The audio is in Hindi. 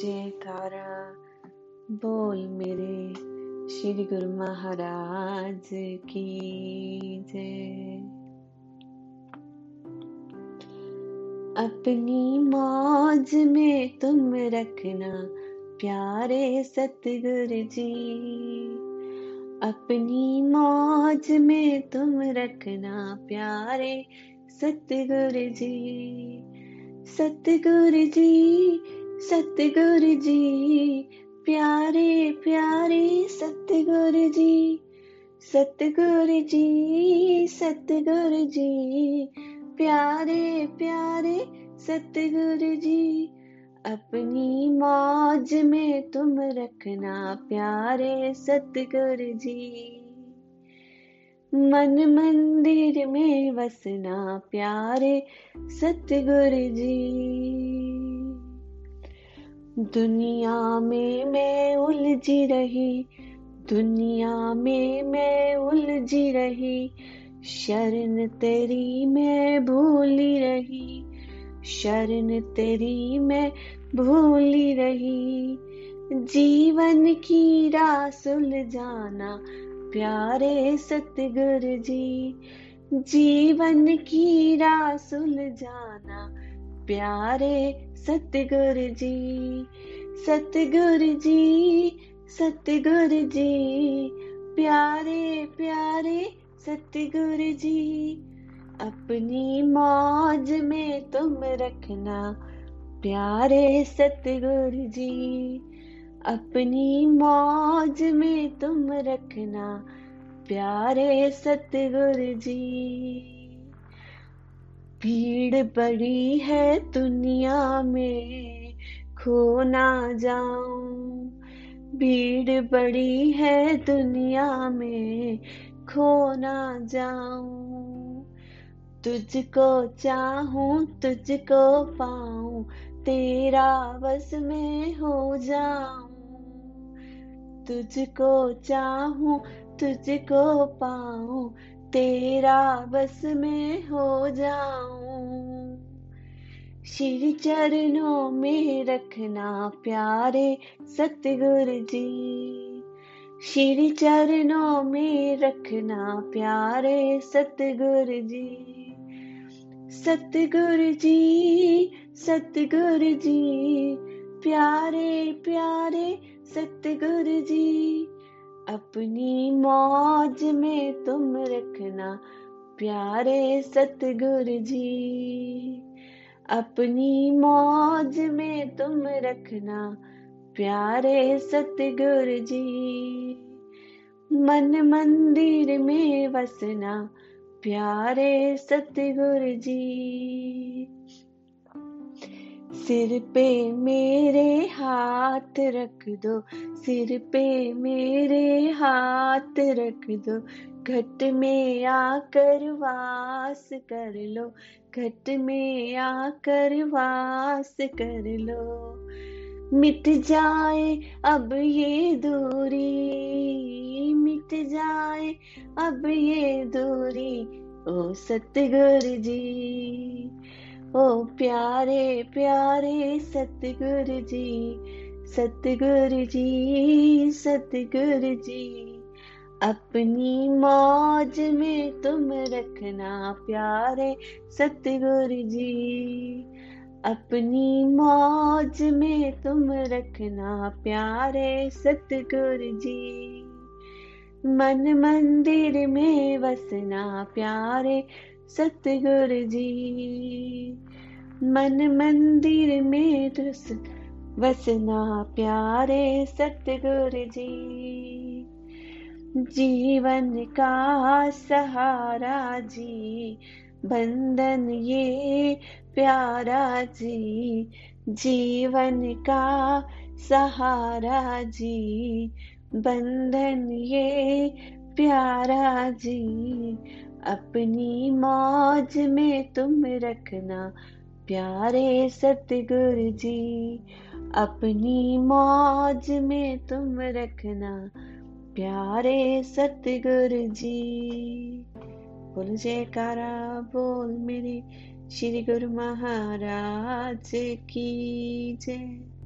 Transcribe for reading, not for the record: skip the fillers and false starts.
जय तारा बोल मेरे श्री गुरु महाराज की जय। अपनी मौज में तुम रखना प्यारे सतगुरु जी, अपनी मौज में तुम रखना प्यारे सतगुरु जी, सतगुरु जी सतगुरु जी प्यारे प्यारे सतगुरु जी, सतगुरु जी सतगुरु जी प्यारे प्यारे सतगुरु जी। अपनी मौज में तुम रखना प्यारे सतगुरु जी, मन मंदिर में बसना प्यारे सतगुरु जी। दुनिया में मैं उलझी रही, दुनिया में मैं उलझी रही, शरण तेरी मैं भूली रही, शरण तेरी मैं भूली रही। जीवन की राह सुलझाना प्यारे सतगुरु जी, जीवन की राह सुलझाना प्यारे सतगुरु जी, सतगुरु जी सतगुरु जी प्यारे प्यारे सतगुरु जी। अपनी मौज में तुम रखना प्यारे सतगुरु जी, अपनी मौज में तुम रखना प्यारे सतगुरु जी। भीड़ बड़ी है दुनिया में खो ना जाऊं, भीड़ बड़ी है दुनिया में खो ना जाऊं। तुझको चाहूं तुझको पाऊं, तेरा बस में हो जाऊं, तुझको चाहूं तुझको पाऊं, तेरा बस में हो जाऊं। श्री चरणों में रखना प्यारे सतगुरु जी, श्री चरणों में रखना प्यारे सतगुरु जी, सतगुरु जी सतगुरु जी प्यारे प्यारे सतगुरु जी। अपनी मौज में तुम रखना प्यारे सतगुरु जी, अपनी मौज में तुम रखना प्यारे सतगुरु जी। मन मंदिर में बसना प्यारे सतगुरु जी, सिर पे मेरे हाथ रख दो, सिर पे मेरे हाथ रख दो, घट में आकर वास कर लो, घट में आकर वास कर लो। मिट जाए अब ये दूरी, मिट जाए अब ये दूरी ओ सतगुरु जी, ओ प्यारे प्यारे सतगुरु जी, सतगुरु जी सतगुरु जी। अपनी मौज में तुम रखना प्यारे सतगुरु जी, अपनी मौज में तुम रखना प्यारे सतगुरु जी। मन मंदिर में बसना प्यारे सतगुरु जी, मन मंदिर में बसना प्यारे सतगुरु जी। जीवन का सहारा जी, बंधन ये प्यारा जी, जीवन का सहारा जी, बंधन ये प्यारा जी। अपनी मौज में तुम रखना प्यारे सतगुरु जी, अपनी मौज में तुम रखना प्यारे सतगुरु जी। बोल जयकारा बोल मेरे श्री गुरु महाराज की जय।